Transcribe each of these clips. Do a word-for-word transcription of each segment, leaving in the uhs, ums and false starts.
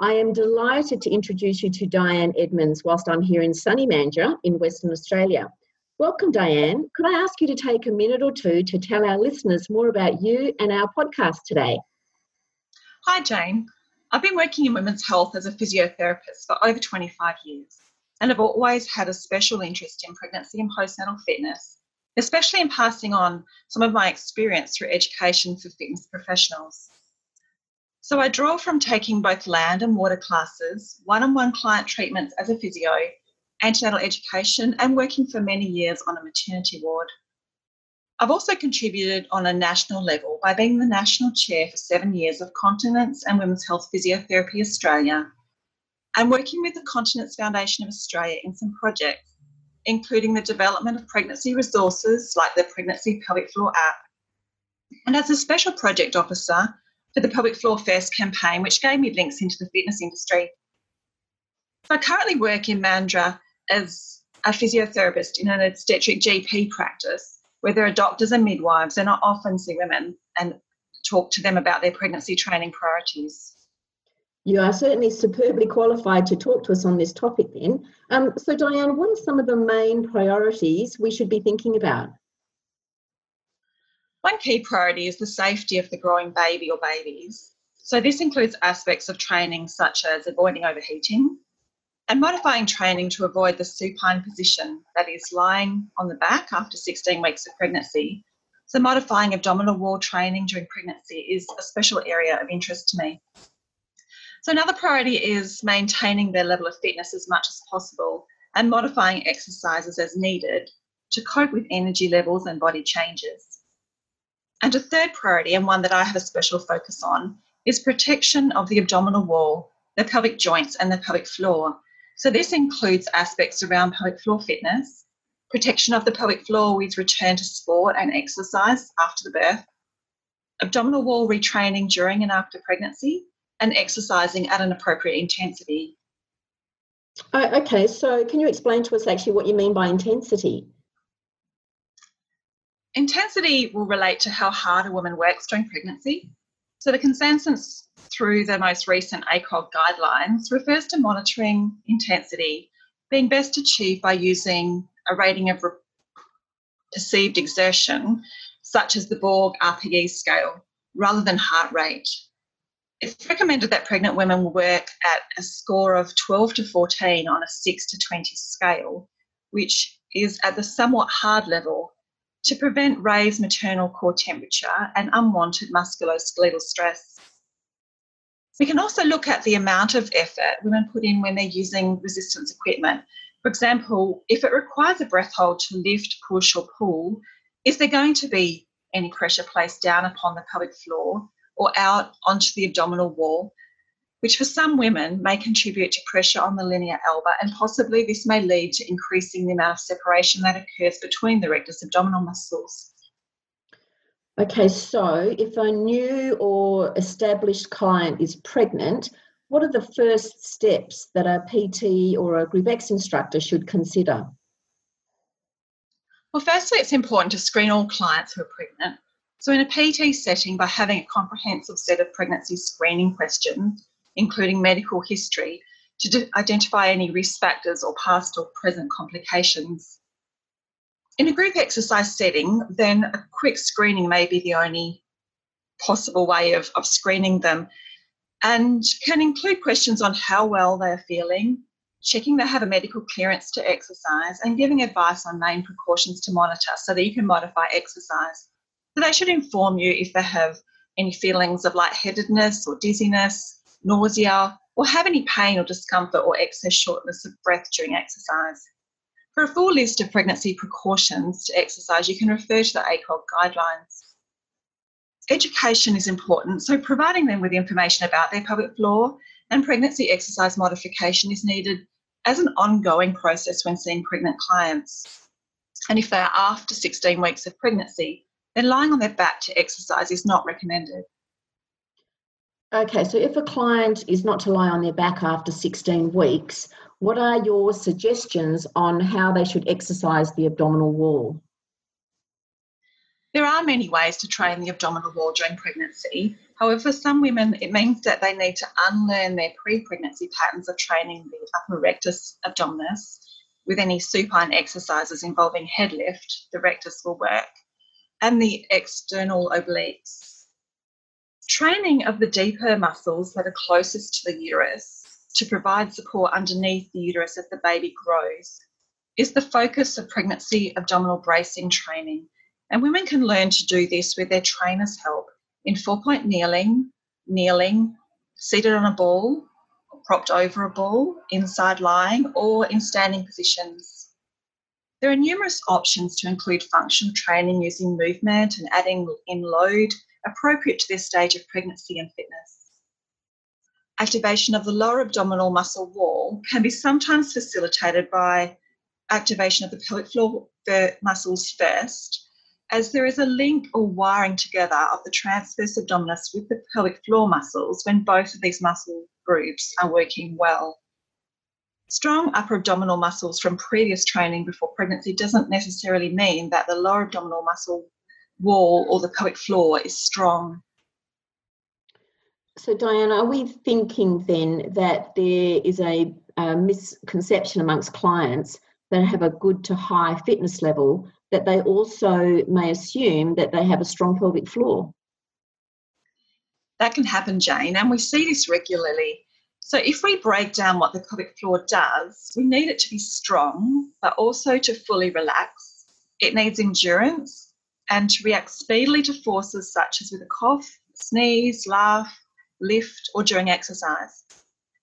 I am delighted to introduce you to Dianne Edmonds whilst I'm here in sunny Mandurah in Western Australia. Welcome, Dianne. Could I ask you to take a minute or two to tell our listeners more about you and our podcast today? Hi, Jane. I've been working in women's health as a physiotherapist for over twenty-five years and have always had a special interest in pregnancy and postnatal fitness, especially in passing on some of my experience through education for fitness professionals. So I draw from taking both land and water classes, one-on-one client treatments as a physio, antenatal education, and working for many years on a maternity ward. I've also contributed on a national level by being the national chair for seven years of Continence and Women's Health Physiotherapy Australia, and working with the Continence Foundation of Australia in some projects, including the development of pregnancy resources like the Pregnancy Pelvic Floor app, and as a special project officer for the Public Floor Fest campaign, which gave me links into the fitness industry. So I currently work in Mandurah as a physiotherapist in an obstetric G P practice, where there are doctors and midwives, and I often see women and talk to them about their pregnancy training priorities. You are certainly superbly qualified to talk to us on this topic then. Um, so, Dianne, what are some of the main priorities we should be thinking about? One key priority is the safety of the growing baby or babies. So this includes aspects of training such as avoiding overheating and modifying training to avoid the supine position, that is lying on the back after sixteen weeks of pregnancy. So modifying abdominal wall training during pregnancy is a special area of interest to me. So another priority is maintaining their level of fitness as much as possible and modifying exercises as needed to cope with energy levels and body changes. And a third priority, and one that I have a special focus on, is protection of the abdominal wall, the pelvic joints and the pelvic floor. So this includes aspects around pelvic floor fitness, protection of the pelvic floor with return to sport and exercise after the birth, abdominal wall retraining during and after pregnancy, and exercising at an appropriate intensity. Oh, okay, so can you explain to us actually what you mean by intensity? Intensity will relate to how hard a woman works during pregnancy. So the consensus through the most recent A C O G guidelines refers to monitoring intensity being best achieved by using a rating of re- perceived exertion, such as the Borg R P E scale, rather than heart rate. It's recommended that pregnant women will work at a score of twelve to fourteen on a six to twenty scale, which is at the somewhat hard level, to prevent raised maternal core temperature and unwanted musculoskeletal stress. We can also look at the amount of effort women put in when they're using resistance equipment. For example, if it requires a breath hold to lift, push or pull, is there going to be any pressure placed down upon the pelvic floor or out onto the abdominal wall, which for some women may contribute to pressure on the linea alba, and possibly this may lead to increasing the amount of separation that occurs between the rectus abdominal muscles. Okay, so if a new or established client is pregnant, what are the first steps that a P T or a GRIBEX instructor should consider? Well, firstly, it's important to screen all clients who are pregnant. So in a P T setting, by having a comprehensive set of pregnancy screening questions, including medical history, to d- identify any risk factors or past or present complications. In a group exercise setting, then a quick screening may be the only possible way of, of screening them, and can include questions on how well they are feeling, checking they have a medical clearance to exercise, and giving advice on main precautions to monitor so that you can modify exercise. So they should inform you if they have any feelings of lightheadedness or dizziness, nausea, or have any pain or discomfort or excess shortness of breath during exercise. For a full list of pregnancy precautions to exercise, you can refer to the A C O G guidelines. Education is important, so providing them with information about their pelvic floor And pregnancy exercise modification is needed as an ongoing process when seeing pregnant clients. And if they are after sixteen weeks of pregnancy, then lying on their back to exercise is not recommended. Okay, so if a client is not to lie on their back after sixteen weeks, what are your suggestions on how they should exercise the abdominal wall? There are many ways to train the abdominal wall during pregnancy. However, for some women, it means that they need to unlearn their pre-pregnancy patterns of training the upper rectus abdominis with any supine exercises involving head lift. The rectus will work, and the external obliques. Training of the deeper muscles that are closest to the uterus to provide support underneath the uterus as the baby grows is the focus of pregnancy abdominal bracing training. And women can learn to do this with their trainer's help in four-point kneeling, kneeling, seated on a ball, propped over a ball, inside lying, or in standing positions. There are numerous options to include functional training using movement and adding in load appropriate to this stage of pregnancy and fitness. Activation of the lower abdominal muscle wall can be sometimes facilitated by activation of the pelvic floor muscles first, as there is a link or wiring together of the transverse abdominis with the pelvic floor muscles when both of these muscle groups are working well. Strong upper abdominal muscles from previous training before pregnancy doesn't necessarily mean that the lower abdominal muscle wall or the pelvic floor is strong. So, Dianne, are we thinking then that there is a, a misconception amongst clients that have a good to high fitness level that they also may assume that they have a strong pelvic floor? That can happen, Jane, and we see this regularly. So if we break down what the pelvic floor does, we need it to be strong, but also to fully relax. It needs endurance and to react speedily to forces such as with a cough, sneeze, laugh, lift, or during exercise.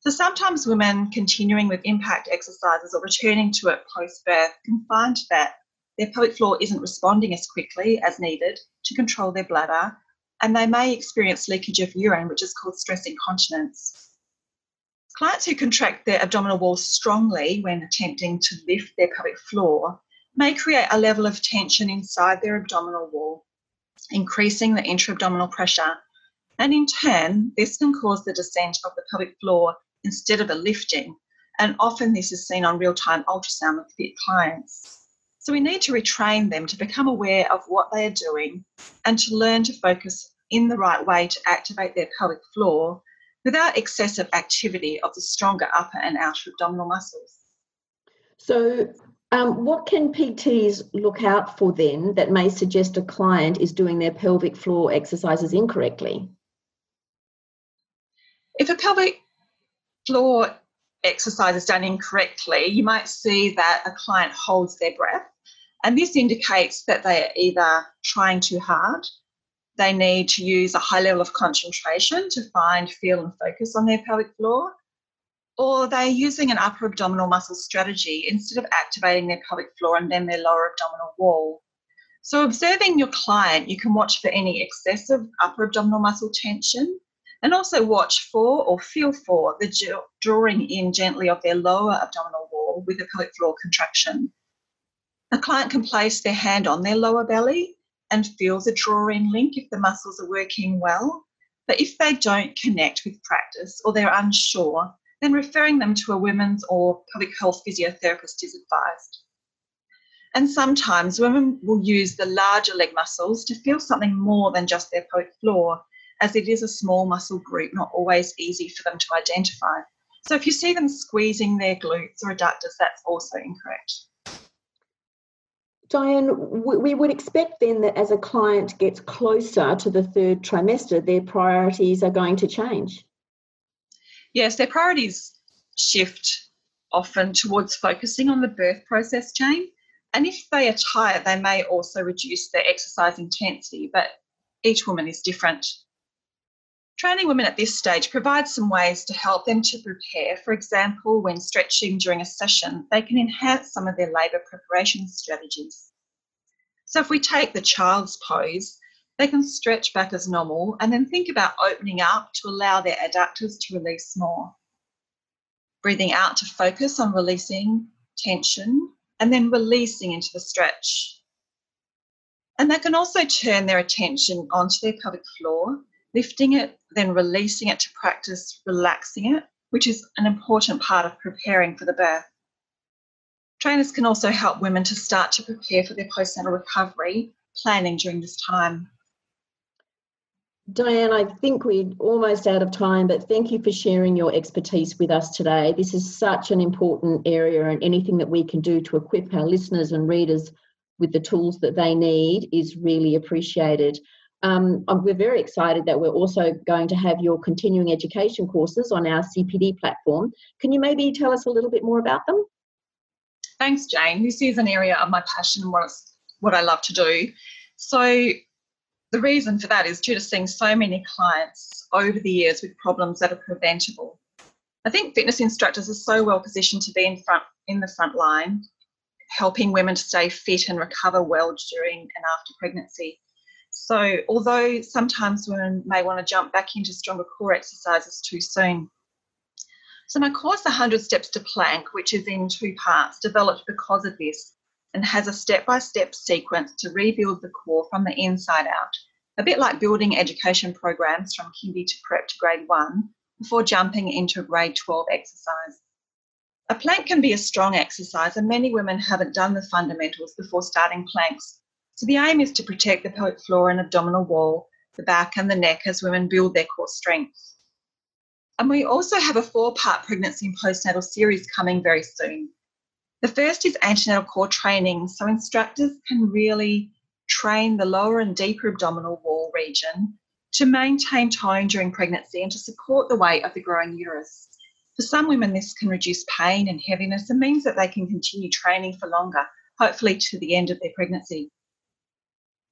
So sometimes women continuing with impact exercises or returning to it post-birth can find that their pelvic floor isn't responding as quickly as needed to control their bladder, and they may experience leakage of urine, which is called stress incontinence. Clients who contract their abdominal wall strongly when attempting to lift their pelvic floor may create a level of tension inside their abdominal wall, increasing the intra-abdominal pressure. And in turn, this can cause the descent of the pelvic floor instead of a lifting. And often this is seen on real-time ultrasound with fit clients. So we need to retrain them to become aware of what they are doing and to learn to focus in the right way to activate their pelvic floor without excessive activity of the stronger upper and outer abdominal muscles. So Um, what can P Ts look out for then that may suggest a client is doing their pelvic floor exercises incorrectly? If a pelvic floor exercise is done incorrectly, you might see that a client holds their breath, and this indicates that they are either trying too hard, they need to use a high level of concentration to find, feel and focus on their pelvic floor, or they're using an upper abdominal muscle strategy instead of activating their pelvic floor and then their lower abdominal wall. So observing your client, you can watch for any excessive upper abdominal muscle tension and also watch for or feel for the drawing in gently of their lower abdominal wall with the pelvic floor contraction. A client can place their hand on their lower belly and feel the draw-in link if the muscles are working well. But if they don't connect with practice or they're unsure, then referring them to a women's or public health physiotherapist is advised. And sometimes women will use the larger leg muscles to feel something more than just their pelvic floor, as it is a small muscle group, not always easy for them to identify. So if you see them squeezing their glutes or adductors, that's also incorrect. Dianne, we would expect then that as a client gets closer to the third trimester, their priorities are going to change. Yes, their priorities shift often towards focusing on the birth process, Jane. And if they are tired, they may also reduce their exercise intensity, but each woman is different. Training women at this stage provides some ways to help them to prepare. For example, when stretching during a session, they can enhance some of their labour preparation strategies. So if we take the child's pose, they can stretch back as normal and then think about opening up to allow their adductors to release more. Breathing out to focus on releasing tension and then releasing into the stretch. And they can also turn their attention onto their pelvic floor, lifting it, then releasing it to practice relaxing it, which is an important part of preparing for the birth. Trainers can also help women to start to prepare for their postnatal recovery, planning during this time. Dianne, I think we're almost out of time, but thank you for sharing your expertise with us today. This is such an important area, and anything that we can do to equip our listeners and readers with the tools that they need is really appreciated. Um, we're very excited that we're also going to have your continuing education courses on our C P D platform. Can you maybe tell us a little bit more about them? Thanks, Jane. This is an area of my passion and what, it's, what I love to do. So the reason for that is due to seeing so many clients over the years with problems that are preventable. I think fitness instructors are so well positioned to be in front in the front line, helping women to stay fit and recover well during and after pregnancy. So although sometimes women may want to jump back into stronger core exercises too soon. So my course, one hundred Steps to Plank, which is in two parts, developed because of this and has a step-by-step sequence to rebuild the core from the inside out, a bit like building education programs from kindy to prep to grade one before jumping into a grade twelve exercise. A plank can be a strong exercise, and many women haven't done the fundamentals before starting planks. So the aim is to protect the pelvic floor and abdominal wall, the back and the neck as women build their core strength. And we also have a four-part pregnancy and postnatal series coming very soon. The first is antenatal core training, so instructors can really train the lower and deeper abdominal wall region to maintain tone during pregnancy and to support the weight of the growing uterus. For some women, this can reduce pain and heaviness and means that they can continue training for longer, hopefully to the end of their pregnancy.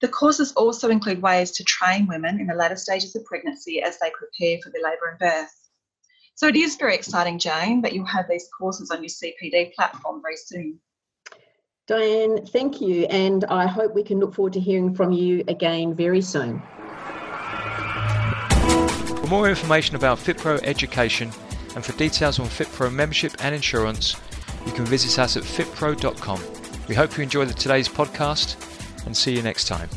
The courses also include ways to train women in the latter stages of pregnancy as they prepare for their labour and birth. So it is very exciting, Jane, that you'll have these courses on your C P D platform very soon. Dianne, thank you, and I hope we can look forward to hearing from you again very soon. For more information about FitPro education and for details on FitPro membership and insurance, you can visit us at fit pro dot com. We hope you enjoyed today's podcast, and see you next time.